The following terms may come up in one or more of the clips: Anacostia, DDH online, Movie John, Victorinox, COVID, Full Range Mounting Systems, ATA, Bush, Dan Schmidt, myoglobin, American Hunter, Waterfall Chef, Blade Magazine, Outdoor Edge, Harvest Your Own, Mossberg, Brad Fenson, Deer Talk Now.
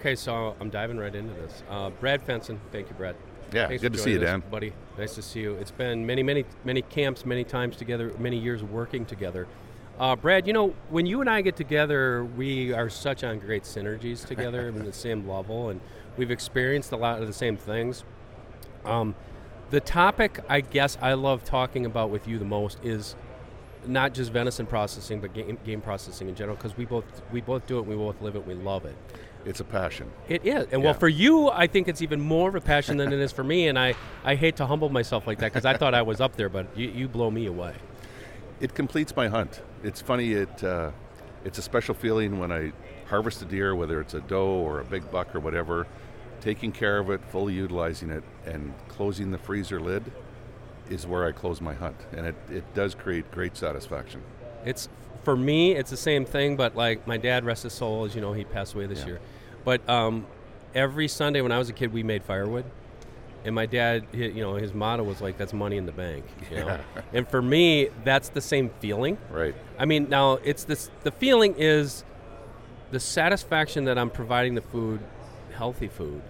Okay, so I'm diving right into this. Brad Fenson, thank you, Brad. Yeah, thanks good to see you, Dan. Buddy, nice to see you. It's been many camps, many times together, many years working together. Brad, you know, when you and I get together, we are such on great synergies together and the same level, and we've experienced a lot of the same things. The topic I guess I love talking about with you the most is not just venison processing, but game processing in general, because we both do it, we both live it, we love it. It's a passion. It is. And well, for you, I think it's even more of a passion than it is for me, and I hate to humble myself like that because I thought I was up there, but you blow me away. It completes my hunt. It's funny, it's a special feeling when I harvest a deer, whether it's a doe or a big buck or whatever, taking care of it, fully utilizing it, and closing the freezer lid is where I close my hunt, and it does create great satisfaction. For me, it's the same thing, but like my dad, rest his soul, as you know, he passed away this year. But every Sunday when I was a kid, we made firewood. And my dad, his motto was like, that's money in the bank. You know? And for me, that's the same feeling. Right. I mean, now, it's this. The feeling is the satisfaction that I'm providing the food, healthy food.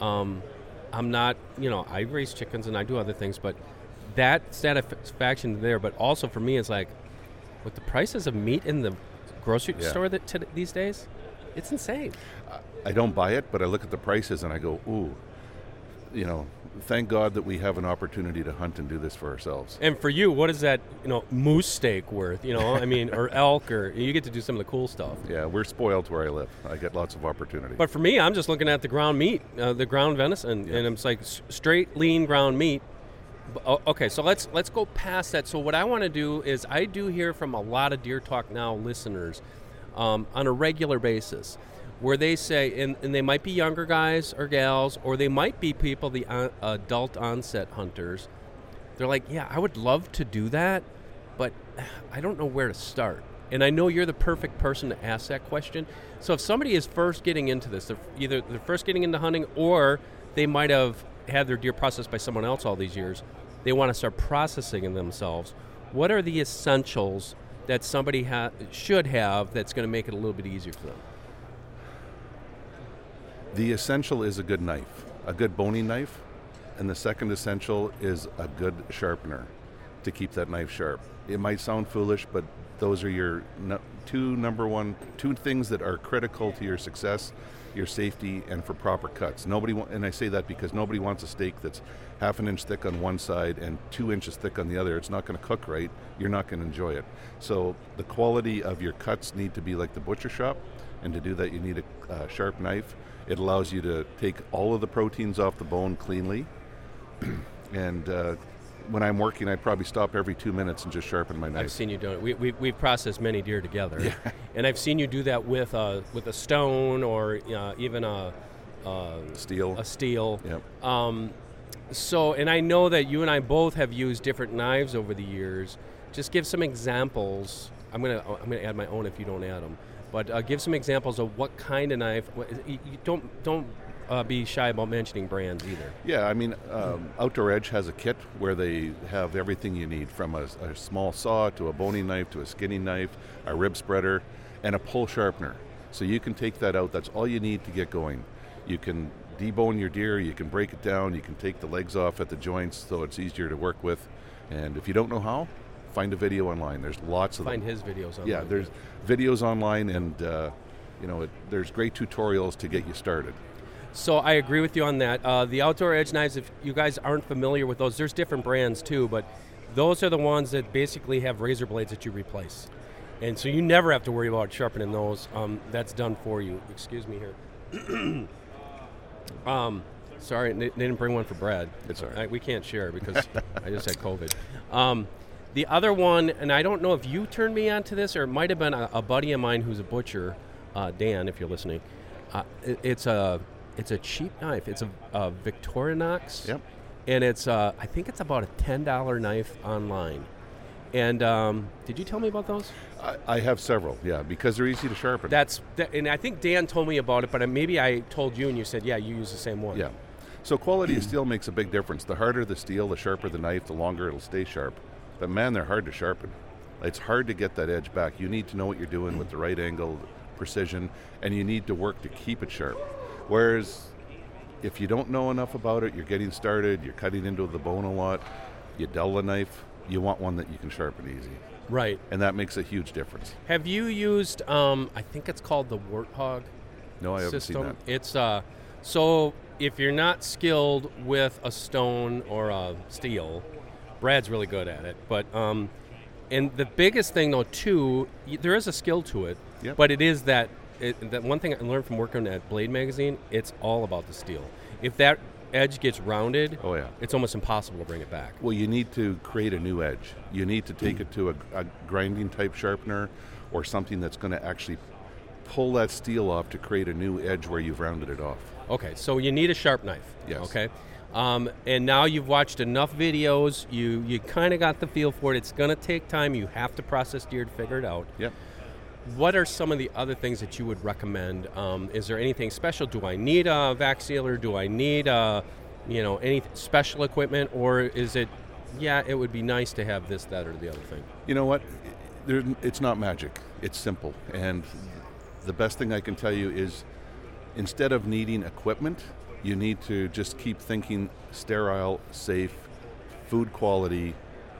I'm not, I raise chickens and I do other things, but that satisfaction there. But also for me, it's like, with the prices of meat in the grocery store these days, it's insane. I don't buy it, but I look at the prices and I go, ooh, thank God that we have an opportunity to hunt and do this for ourselves. And for you, what is that, moose steak worth, or elk, or you get to do some of the cool stuff. Yeah, we're spoiled where I live. I get lots of opportunity. But for me, I'm just looking at the ground meat, the ground venison, and it's like straight, lean ground meat. Okay, so let's go past that. So what I want to do is I do hear from a lot of Deer Talk Now listeners on a regular basis where they say, and they might be younger guys or gals, or they might be people, the adult onset hunters. They're like, yeah, I would love to do that, but I don't know where to start. And I know you're the perfect person to ask that question. So if somebody is first getting into this, they're first getting into hunting, or they might have had their deer processed by someone else all these years, they want to start processing in themselves. What are the essentials that somebody should have that's going to make it a little bit easier for them? The essential is a good knife, a good boning knife, and the second essential is a good sharpener to keep that knife sharp. It might sound foolish, but those are your two things that are critical to your success, your safety, and for proper cuts. And I say that because nobody wants a steak that's half an inch thick on one side and 2 inches thick on the other. It's not going to cook right. You're not going to enjoy it. So the quality of your cuts need to be like the butcher shop, and to do that you need a sharp knife. It allows you to take all of the proteins off the bone cleanly. And when I'm working, I probably stop every 2 minutes and just sharpen my knife. I've seen you do it. We've processed many deer together, and I've seen you do that with a stone or even a steel. Yep. So, and I know that you and I both have used different knives over the years. Just give some examples. I'm gonna add my own if you don't add them. But give some examples of what kind of knife. Don't. Be shy about mentioning brands either. Yeah, I mean, Outdoor Edge has a kit where they have everything you need, from a small saw to a boning knife to a skinning knife, a rib spreader, and a pull sharpener. So you can take that out. That's all you need to get going. You can debone your deer. You can break it down. You can take the legs off at the joints so it's easier to work with. And if you don't know how, find a video online. There's lots of them. Find his videos online. Yeah, there's videos online, and there's great tutorials to get you started. So I agree with you on that. The Outdoor Edge knives, if you guys aren't familiar with those, there's different brands too, but those are the ones that basically have razor blades that you replace. And so you never have to worry about sharpening those. That's done for you. Excuse me here. Sorry, they didn't bring one for Brad. It's all right. We can't share because I just had COVID. The other one, and I don't know if you turned me on to this, or it might have been a buddy of mine who's a butcher, Dan, if you're listening. It's a cheap knife. It's a Victorinox. Yep. And it's I think it's about a $10 knife online. And did you tell me about those? I have several, yeah, because they're easy to sharpen. And I think Dan told me about it, but maybe I told you and you said, yeah, you use the same one. Yeah. So quality of steel makes a big difference. The harder the steel, the sharper the knife, the longer it'll stay sharp. But man, they're hard to sharpen. It's hard to get that edge back. You need to know what you're doing with the right angle, precision, and you need to work to keep it sharp. Whereas if you don't know enough about it, you're getting started, you're cutting into the bone a lot, you dull a knife, you want one that you can sharpen easy. Right. And that makes a huge difference. Have you used, I think it's called the Warthog system? No, I haven't seen that. It's, so if you're not skilled with a stone or a steel, Brad's really good at it. But, and the biggest thing though too, there is a skill to it, yep. But it is that, that one thing I learned from working at Blade Magazine, it's all about the steel. If that edge gets rounded, oh, yeah. It's almost impossible to bring it back. Well, you need to create a new edge. You need to take it to a grinding type sharpener or something that's going to actually pull that steel off to create a new edge where you've rounded it off. Okay, so you need a sharp knife. Yes. Okay. And now you've watched enough videos, you kind of got the feel for it. It's going to take time. You have to process deer to figure it out. Yep. What are some of the other things that you would recommend? Is there anything special? Do I need a vac sealer? Do I need any special equipment? Or is it, yeah, it would be nice to have this, that, or the other thing? You know what? It's not magic. It's simple. And the best thing I can tell you is instead of needing equipment, you need to just keep thinking sterile, safe, food quality,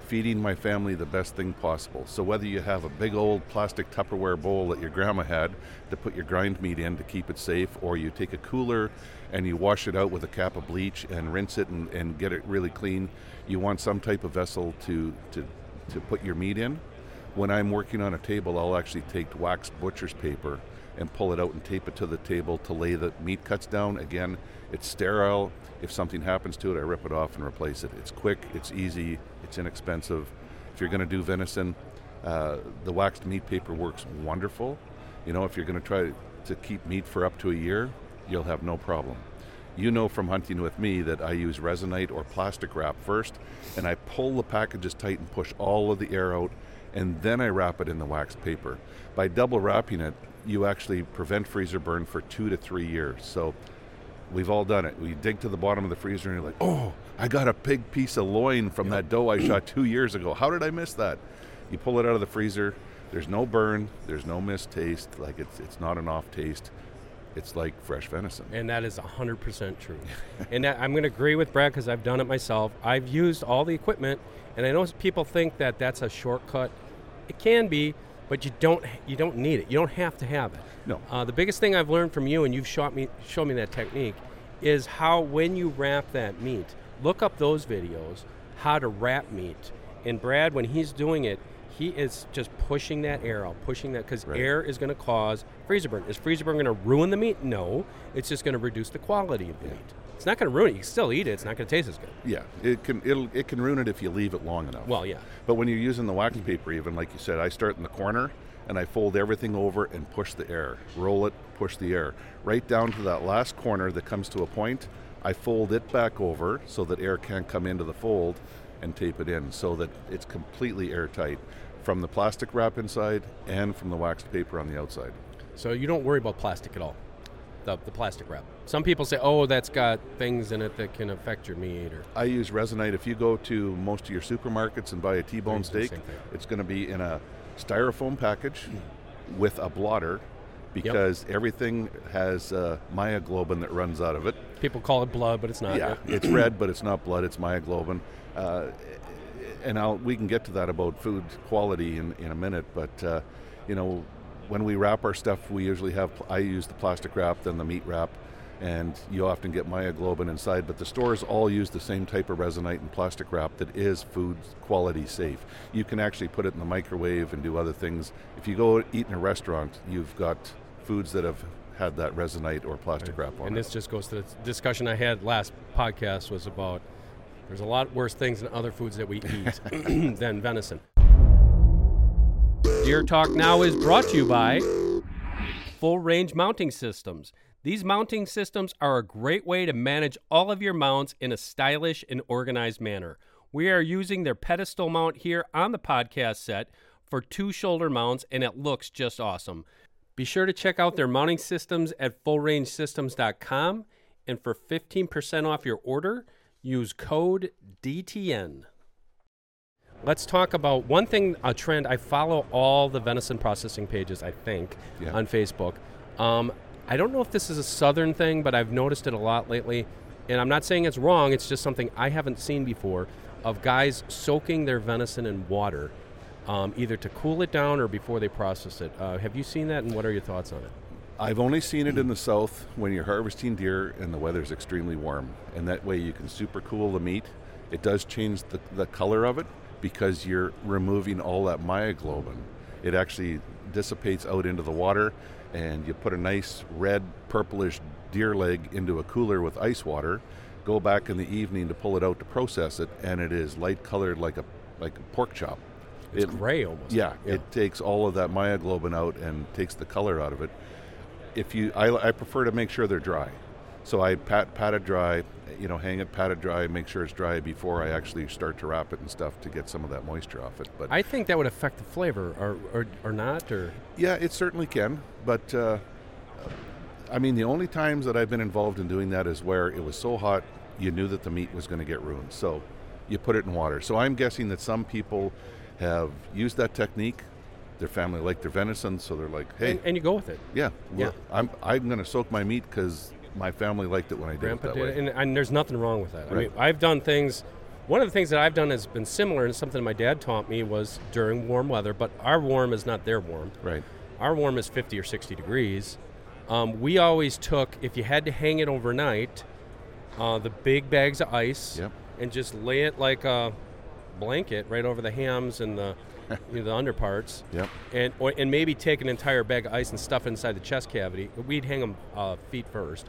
feeding my family the best thing possible. So whether you have a big old plastic Tupperware bowl that your grandma had to put your grind meat in to keep it safe, or you take a cooler and you wash it out with a cap of bleach and rinse it and get it really clean, you want some type of vessel to put your meat in. When I'm working on a table, I'll actually take wax butcher's paper and pull it out and tape it to the table to lay the meat cuts down. Again, it's sterile. If something happens to it, I rip it off and replace it. It's quick, it's easy, it's inexpensive. If you're gonna do venison, the waxed meat paper works wonderful. You know, if you're gonna try to keep meat for up to a year, you'll have no problem. You know from hunting with me that I use resinite or plastic wrap first, and I pull the packages tight and push all of the air out, and then I wrap it in the waxed paper. By double wrapping it, you actually prevent freezer burn for 2 to 3 years. So we've all done it. We dig to the bottom of the freezer and you're like, oh, I got a big piece of loin from that doe I shot 2 years ago. How did I miss that? You pull it out of the freezer. There's no burn. There's no mistaste. Like it's not an off taste. It's like fresh venison. And that is 100% true. And that, I'm going to agree with Brad because I've done it myself. I've used all the equipment. And I know people think that that's a shortcut. It can be. But you don't need it. You don't have to have it. No. The biggest thing I've learned from you, and you've shown me that technique, is how when you wrap that meat, look up those videos, how to wrap meat. And Brad, when he's doing it, he is just pushing that air out, because air is going to cause freezer burn. Is freezer burn going to ruin the meat? No. It's just going to reduce the quality of the meat. It's not going to ruin it. You can still eat it. It's not going to taste as good. Yeah, it can ruin it if you leave it long enough. Well, yeah. But when you're using the wax paper, even like you said, I start in the corner and I fold everything over and push the air. Roll it, push the air. Right down to that last corner that comes to a point, I fold it back over so that air can't come into the fold and tape it in so that it's completely airtight from the plastic wrap inside and from the waxed paper on the outside. So you don't worry about plastic at all? The plastic wrap. Some people say, oh, that's got things in it that can affect your meat. Or I use resinite. If you go to most of your supermarkets and buy a T-bone steak, it's going to be in a styrofoam package with a blotter because everything has myoglobin that runs out of it. People call it blood, but it's not. Yeah, it's red, but it's not blood. It's myoglobin. And we can get to that about food quality in a minute, but, when we wrap our stuff, we usually I use the plastic wrap, then the meat wrap, and you often get myoglobin inside, but the stores all use the same type of resinite and plastic wrap that is food quality safe. You can actually put it in the microwave and do other things. If you go eat in a restaurant, you've got foods that have had that resinite or plastic wrap on it. And this just goes to the discussion I had last podcast was about there's a lot worse things than other foods that we eat than venison. Deer Talk Now is brought to you by Full Range Mounting Systems. These mounting systems are a great way to manage all of your mounts in a stylish and organized manner. We are using their pedestal mount here on the podcast set for 2 shoulder mounts, and it looks just awesome. Be sure to check out their mounting systems at fullrangesystems.com, and for 15% off your order, use code DTN. Let's talk about one thing, a trend. I follow all the venison processing pages, I think, on Facebook. I don't know if this is a southern thing, but I've noticed it a lot lately. And I'm not saying it's wrong. It's just something I haven't seen before, of guys soaking their venison in water, either to cool it down or before they process it. Have you seen that, and what are your thoughts on it? I've only seen it in the South when you're harvesting deer and the weather's extremely warm. And that way you can super cool the meat. It does change the color of it because you're removing all that myoglobin. It actually dissipates out into the water, and you put a nice red purplish deer leg into a cooler with ice water, go back in the evening to pull it out to process it, and it is light colored like a pork chop. It's gray almost. Yeah, it takes all of that myoglobin out and takes the color out of it. I prefer to make sure they're dry. So I pat it dry, hang it, pat it dry, make sure it's dry before I actually start to wrap it and stuff to get some of that moisture off it. But I think that would affect the flavor, or not, or? Yeah, it certainly can. But the only times that I've been involved in doing that is where it was so hot, you knew that the meat was going to get ruined. So you put it in water. So I'm guessing that some people have used that technique. Their family liked their venison, so they're like, hey. And you go with it. Yeah. I'm going to soak my meat because my family liked it when I did Grandpa it that did, way. And there's nothing wrong with that. Right. I mean, I've done things. One of the things that I've done has been similar, and something my dad taught me was during warm weather, but our warm is not their warm. Right. Our warm is 50 or 60 degrees. We always took, if you had to hang it overnight, the big bags of ice and just lay it like a blanket right over the hams and the the underparts, and maybe take an entire bag of ice and stuff inside the chest cavity. We'd hang them feet first,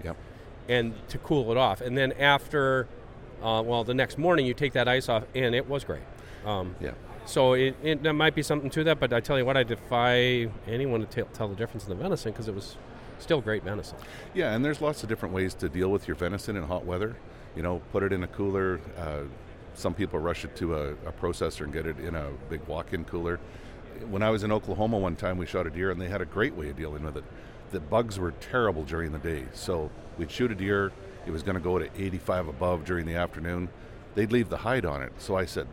and to cool it off. And then after, the next morning you take that ice off, and it was great. So it there might be something to that, but I tell you what, I defy anyone to tell the difference in the venison, because it was still great venison. Yeah, and there's lots of different ways to deal with your venison in hot weather. Put it in a cooler. Some people rush it to a processor and get it in a big walk-in cooler. When I was in Oklahoma one time, we shot a deer, and they had a great way of dealing with it. The bugs were terrible during the day. So we'd shoot a deer. It was going to go to 85 above during the afternoon. They'd leave the hide on it. So I said,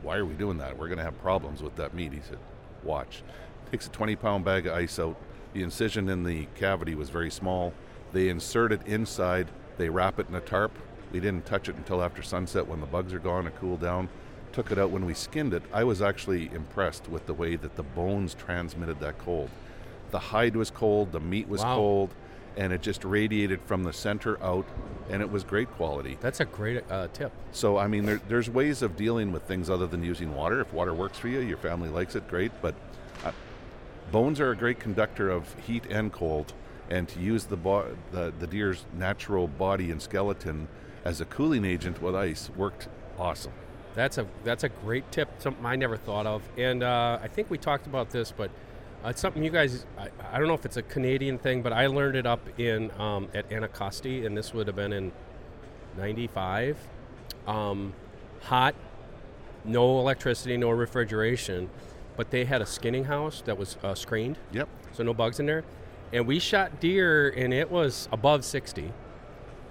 why are we doing that? We're going to have problems with that meat. He said, watch. Takes a 20-pound bag of ice out. The incision in the cavity was very small. They insert it inside. They wrap it in a tarp. We didn't touch it until after sunset when the bugs are gone and cooled down. Took it out when we skinned it. I was actually impressed with the way that the bones transmitted that cold. The hide was cold, the meat was cold, and it just radiated from the center out, and it was great quality. That's a great tip. So, there's ways of dealing with things other than using water. If water works for you, your family likes it, great. But bones are a great conductor of heat and cold, and to use the deer's natural body and skeleton as a cooling agent with ice worked awesome. That's a great tip, something I never thought of. And I think we talked about this, but it's something you guys, I don't know if it's a Canadian thing, but I learned it up in at Anacostia, and this would have been in 95. Hot, no electricity, no refrigeration, but they had a skinning house that was screened. Yep. So no bugs in there. And we shot deer, and it was above 60.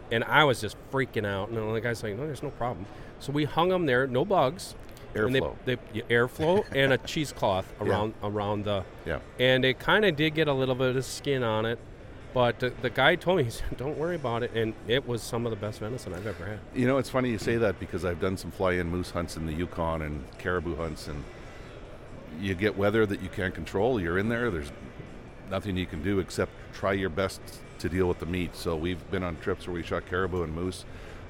And I was just freaking out. And the guy's like, no, there's no problem. So we hung them there, no bugs. Airflow. Airflow and a cheesecloth around the... Yeah. And it kind of did get a little bit of skin on it. But the guy told me, he said, don't worry about it. And it was some of the best venison I've ever had. It's funny you say that, because I've done some fly-in moose hunts in the Yukon and caribou hunts. And you get weather that you can't control. You're in there. There's nothing you can do except try your best to deal with the meat. So we've been on trips where we shot caribou and moose,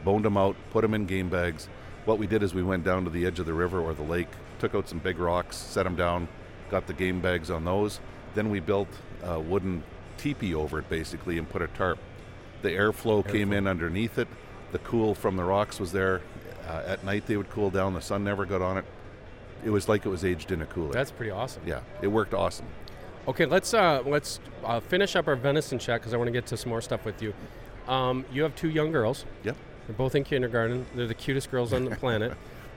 boned them out, put them in game bags. What we did is we went down to the edge of the river or the lake, took out some big rocks, set them down, got the game bags on those. Then we built a wooden teepee over it, basically, and put a tarp. The airflow came in underneath it. The cool from the rocks was there. At night they would cool down. The sun never got on it. It was like it was aged in a cooler. That's pretty awesome. Yeah, it worked awesome. Okay, let's finish up our venison chat, because I want to get to some more stuff with you. You have two young girls. Yep. They're both in kindergarten. They're the cutest girls on the planet.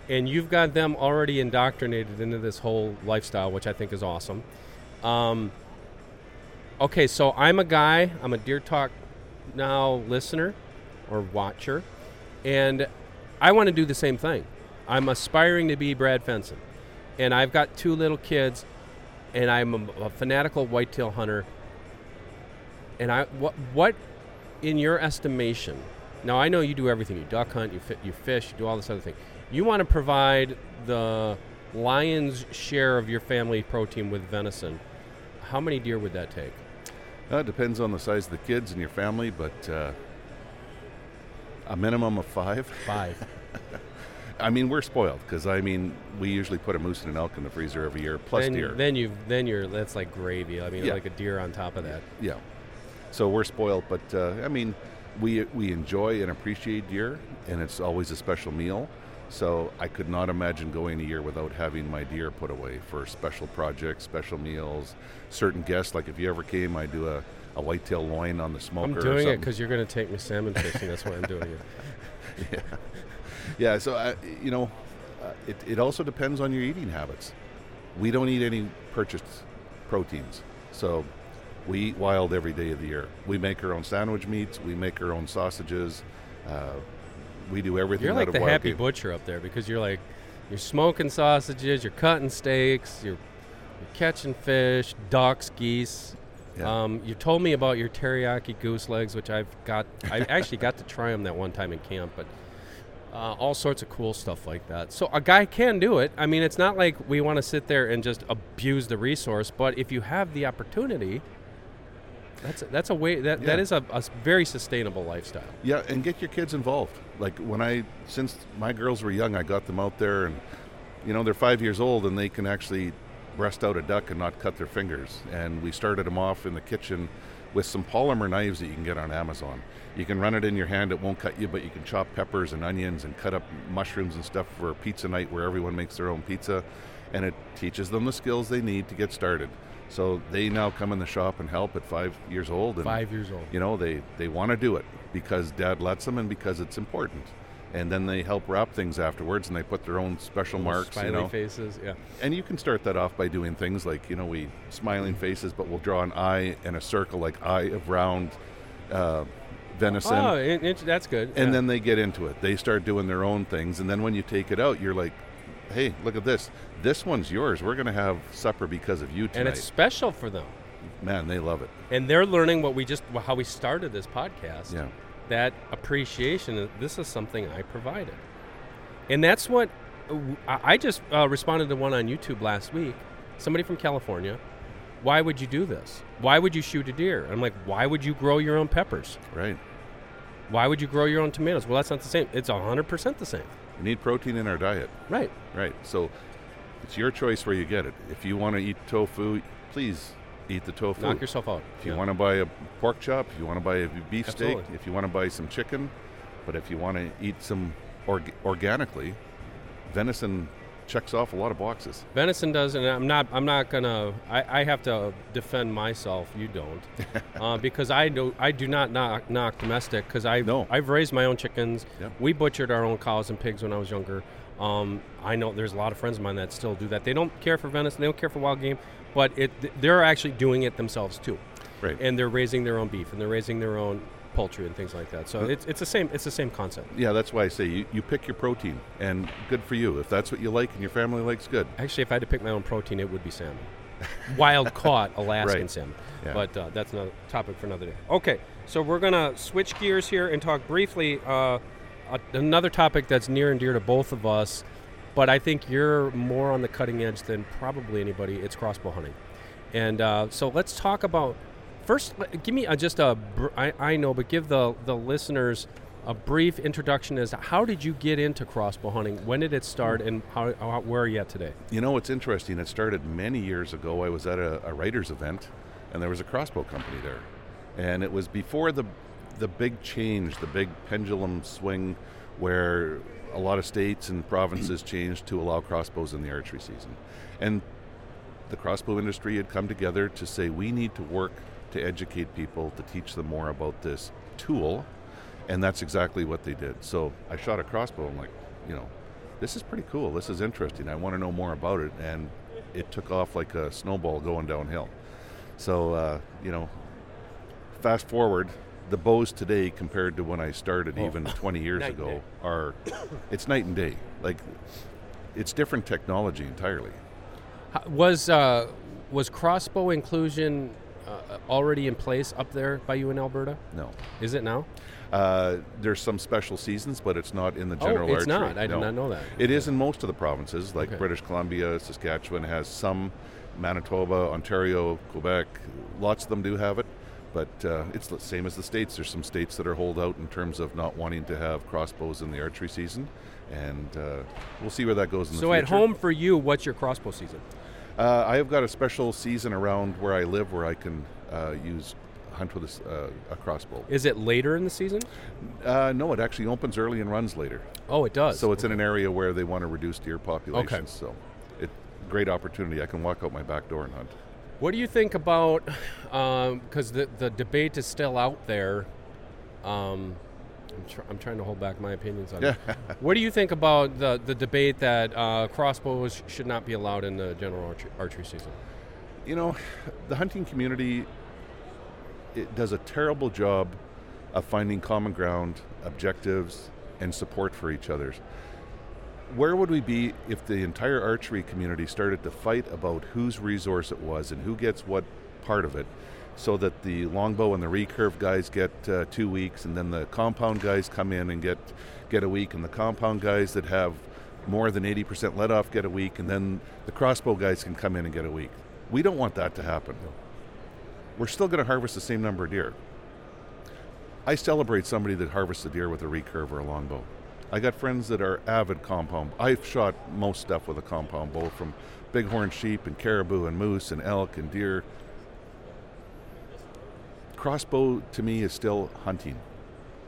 And you've got them already indoctrinated into this whole lifestyle, which I think is awesome. Okay, so I'm a guy. I'm a Deer Talk Now listener or watcher. And I want to do the same thing. I'm aspiring to be Brad Fenson, and I've got two little kids, and I'm a fanatical whitetail hunter. And what in your estimation, now I know you do everything, you duck hunt, you fish, you do all this other thing. You want to provide the lion's share of your family protein with venison. How many deer would that take? It depends on the size of the kids and your family, but a minimum of five. Five. I mean, we're spoiled because we usually put a moose and an elk in the freezer every year, plus deer. Then you're that's like gravy. Like a deer on top of that. Yeah. So we're spoiled, but we enjoy and appreciate deer, and it's always a special meal. So I could not imagine going a year without having my deer put away for special projects, special meals, certain guests. Like if you ever came, I do a whitetail loin on the smoker. I'm doing it because you're going to take me salmon fishing. That's why I'm doing it. Yeah. Yeah, so it also depends on your eating habits. We don't eat any purchased proteins, so we eat wild every day of the year. We make our own sandwich meats. We make our own sausages. We do everything. You're like the happy butcher up there because you're smoking sausages, you're cutting steaks, you're catching fish, ducks, geese. Yeah. You told me about your teriyaki goose legs, which I actually got to try them that one time in camp, but. All sorts of cool stuff like that. So a guy can do it. It's not like we want to sit there and just abuse the resource, but if you have the opportunity, that's a way that, yeah. That is a very sustainable lifestyle. Yeah, and get your kids involved. Like since my girls were young, I got them out there and, they're 5 years old and they can actually breast out a duck and not cut their fingers. And we started them off in the kitchen with some polymer knives that you can get on Amazon. You can run it in your hand, it won't cut you, but you can chop peppers and onions and cut up mushrooms and stuff for pizza night where everyone makes their own pizza, and it teaches them the skills they need to get started. So they now come in the shop and help at 5 years old. And, 5 years old. They want to do it because Dad lets them and because it's important. And then they help wrap things afterwards, and they put their own special marks, smiley faces, yeah. And you can start that off by doing things like, we smiling faces, but we'll draw an eye and a circle, like eye of round venison. Oh, that's good. And then they get into it. They start doing their own things, and then when you take it out, you're like, hey, look at this. This one's yours. We're going to have supper because of you tonight. And it's special for them. Man, they love it. And they're learning how we started this podcast. Yeah. That appreciation, this is something I provided. And that's what, I just responded to one on YouTube last week, somebody from California, why would you do this? Why would you shoot a deer? And I'm like, why would you grow your own peppers? Right. Why would you grow your own tomatoes? Well, that's not the same. It's 100% the same. We need protein in our diet. Right. Right, so it's your choice where you get it. If you want to eat tofu, please eat the tofu. Knock yourself out. If you want to buy a pork chop, if you want to buy a beef Absolutely. Steak, if you want to buy some chicken, but if you want to eat some organically, venison checks off a lot of boxes. Venison does, and I have to defend myself. You don't, because I do not knock domestic because I've raised my own chickens. Yep. We butchered our own cows and pigs when I was younger. I know there's a lot of friends of mine that still do that. They don't care for venison. They don't care for wild game, but they're actually doing it themselves too. Right. And they're raising their own beef and they're raising their own poultry and things like that. So it's the same concept. Yeah, that's why I say you pick your protein, and good for you. If that's what you like and your family likes, good. Actually, if I had to pick my own protein, it would be salmon. Wild caught Alaskan right. salmon. Yeah. But that's another topic for another day. Okay, so we're going to switch gears here and talk briefly another topic that's near and dear to both of us, but I think you're more on the cutting edge than probably anybody. It's crossbow hunting. And so let's talk about, first, give me give the listeners a brief introduction as to how did you get into crossbow hunting? When did it start, and where are you at today? It's interesting. It started many years ago. I was at a writer's event, and there was a crossbow company there. And it was before the big change, the big pendulum swing where a lot of states and provinces changed to allow crossbows in the archery season. And the crossbow industry had come together to say, we need to work to educate people, to teach them more about this tool. And that's exactly what they did. So I shot a crossbow. I'm like, this is pretty cool. This is interesting. I want to know more about it. And it took off like a snowball going downhill. So, fast forward, the bows today compared to when I started even 20 years ago are, it's night and day. Like, it's different technology entirely. Was crossbow inclusion already in place up there by you in Alberta? No. Is it now? There's some special seasons, but it's not in the general archery. Oh, it's not. I did not know that. It is in most of the provinces, like British Columbia, Saskatchewan has some, Manitoba, Ontario, Quebec, lots of them do have it. But it's the same as the states. There's some states that are holed out in terms of not wanting to have crossbows in the archery season. And we'll see where that goes in the future. So at home for you, what's your crossbow season? I have got a special season around where I live where I can hunt with a crossbow. Is it later in the season? No, it actually opens early and runs later. Oh, it does. So it's in an area where they want to reduce deer populations. Okay. So it's a great opportunity. I can walk out my back door and hunt. What do you think about, because the debate is still out there, I'm trying to hold back my opinions on it. What do you think about the debate that crossbows should not be allowed in the general archery season? You know, the hunting community, it does a terrible job of finding common ground, objectives, and support for each other. Where would we be if the entire archery community started to fight about whose resource it was and who gets what part of it, so that the longbow and the recurve guys get 2 weeks, and then the compound guys come in and get a week, and the compound guys that have more than 80% let off get a week, and then the crossbow guys can come in and get a week. We don't want that to happen. We're still going to harvest the same number of deer. I celebrate somebody that harvests a deer with a recurve or a longbow. I got friends that are avid compound. I've shot most stuff with a compound bow, from bighorn sheep and caribou and moose and elk and deer. Crossbow to me is still hunting.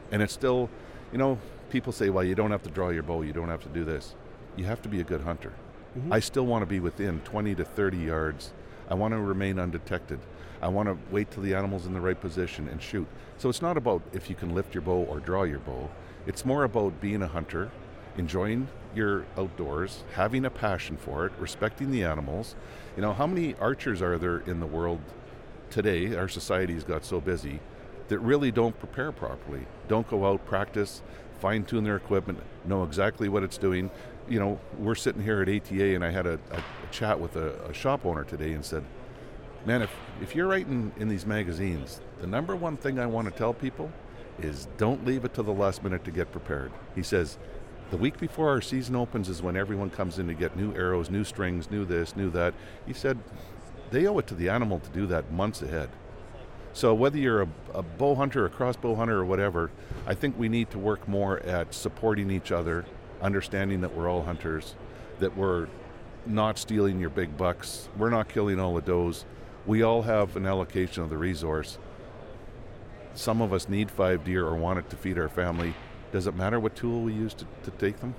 And it's still, you know, people say, well, you don't have to draw your bow, you don't have to do this. You have to be a good hunter. Mm-hmm. I still want to be within 20 to 30 yards. I want to remain undetected. I want to wait till the animal's in the right position and shoot. So it's not about if you can lift your bow or draw your bow. It's more about being a hunter, enjoying your outdoors, having a passion for it, respecting the animals. You know, how many archers are there in the world today? Our society's got so busy that really don't prepare properly, don't go out, practice, fine-tune their equipment, know exactly what it's doing. You know, we're sitting here at ATA, and I had a chat with a shop owner today and said, man, if you're writing in these magazines, the number one thing I want to tell people is don't leave it to the last minute to get prepared. He says, the week before our season opens is when everyone comes in to get new arrows, new strings, new this, new that. He said, they owe it to the animal to do that months ahead. So whether you're a bow hunter, a crossbow hunter, or whatever, I think we need to work more at supporting each other, understanding that we're all hunters, that we're not stealing your big bucks, we're not killing all the does. We all have an allocation of the resource. Some of us need 5 deer or want it to feed our family. Does it matter what tool we use to take them?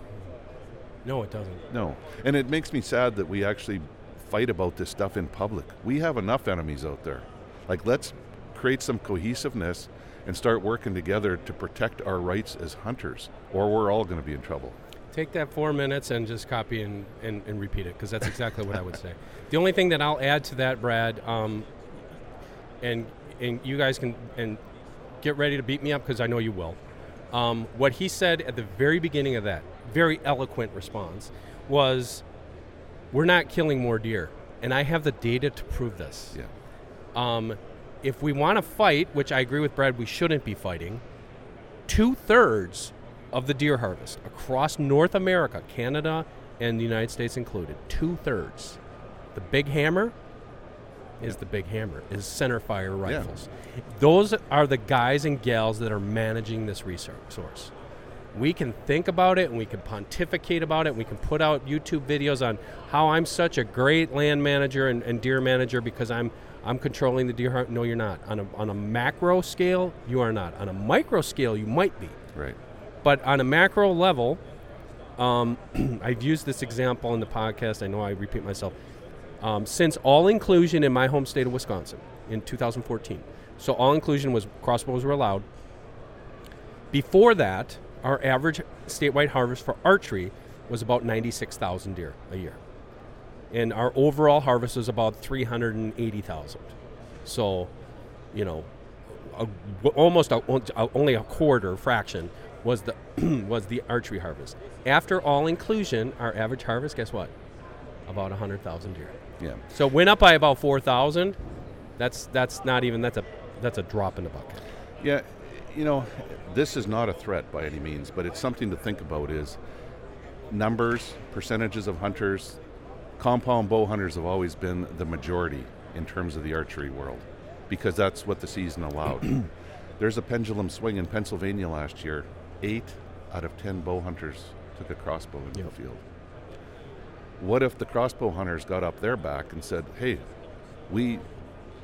No, it doesn't. No. And it makes me sad that we actually fight about this stuff in public. We have enough enemies out there. Like, let's create some cohesiveness and start working together to protect our rights as hunters, or we're all going to be in trouble. Take that 4 minutes and just copy and repeat it, because that's exactly what I would say. The only thing that I'll add to that, Brad, and you guys can... and get ready to beat me up, because I know you will. What he said at the very beginning of that very eloquent response was, we're not killing more deer, and I have the data to prove this. Yeah. If we want to fight, which I agree with Brad, we shouldn't be fighting. 2/3 of the deer harvest across North America, Canada and the United States included, 2/3, the big hammer is the big hammer, is center fire rifles. Yeah. Those are the guys and gals that are managing this resource. We can think about it, and we can pontificate about it, and we can put out YouTube videos on how I'm such a great land manager and deer manager because I'm controlling the deer hunt. No, you're not. On a macro scale, you are not. On a micro scale, you might be. Right. But on a macro level, I've used this example in the podcast. I know I repeat myself. Since all inclusion in my home state of Wisconsin in 2014, so all inclusion was, crossbows were allowed. Before that, our average statewide harvest for archery was about 96,000 deer a year. And our overall harvest was about 380,000. So, you know, only a quarter fraction was the was the archery harvest. After all inclusion, our average harvest, guess what? About 100,000 deer. Yeah. So went up by about 4,000. That's not even that's a drop in the bucket. Yeah, you know, this is not a threat by any means, but it's something to think about is numbers, percentages of hunters. Compound bow hunters have always been the majority in terms of the archery world because that's what the season allowed. There's a pendulum swing in Pennsylvania last year. 8 out of 10 bow hunters took a crossbow into the field. What if the crossbow hunters got up their back and said, hey, we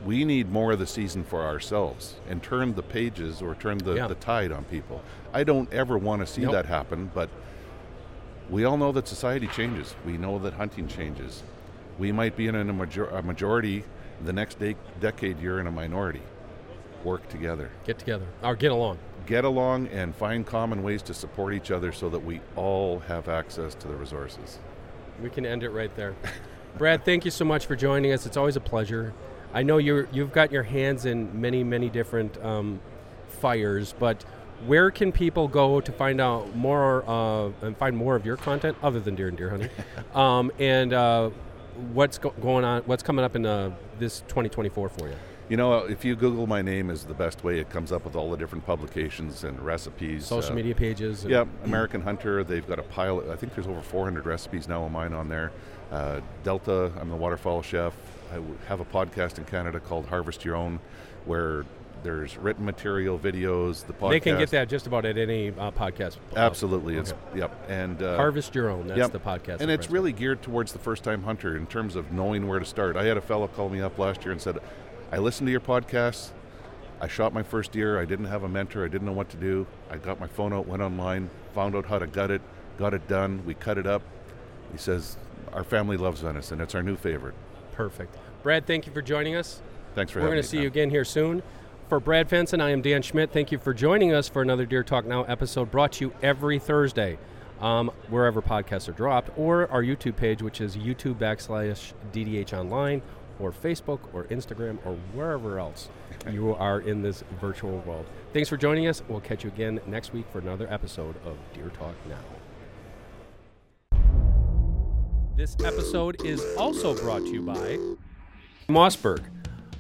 need more of the season for ourselves, and turned the pages or turned the tide on people? I don't ever want to see that happen, but we all know that society changes. We know that hunting changes. We might be in a majority the next decade, you're in a minority. Work together. Get together, or get along. Get along and find common ways to support each other so that we all have access to the resources. We can end it right there. Brad, thank you so much for joining us. It's always a pleasure. I know you've got your hands in many, many different fires, but where can people go to find out more and find more of your content other than Deer and Deer Hunting? And what's going on? What's coming up in this 2024 for you? You know, if you Google my name is the best way. It comes up with all the different publications and recipes. Social media pages. Yeah, American Hunter. They've got a pile. I think there's over 400 recipes now of mine on there. Delta, I'm the Waterfall Chef. I have a podcast in Canada called Harvest Your Own, where there's written material, videos, the podcast. They can get that just about at any podcast. Absolutely. Okay. And Harvest Your Own, that's the podcast. And it's really geared towards the first-time hunter in terms of knowing where to start. I had a fellow call me up last year and said, I listened to your podcast, I shot my first deer, I didn't have a mentor, I didn't know what to do. I got my phone out, went online, found out how to gut it, got it done, we cut it up. He says, our family loves venison, it's our new favorite. Perfect. Brad, thank you for joining us. Thanks for having me. We're going to see you again here soon. For Brad Fenson, I am Dan Schmidt. Thank you for joining us for another Deer Talk Now episode brought to you every Thursday, wherever podcasts are dropped, or our YouTube page, which is YouTube.com/DDH online, or Facebook, or Instagram, or wherever else you are in this virtual world. Thanks for joining us. We'll catch you again next week for another episode of Deer Talk Now. This episode is also brought to you by Mossberg.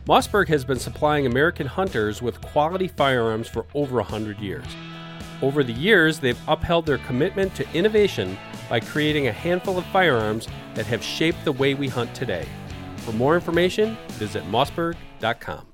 Mossberg has been supplying American hunters with quality firearms for over 100 years. Over the years, they've upheld their commitment to innovation by creating a handful of firearms that have shaped the way we hunt today. For more information, visit mossberg.com.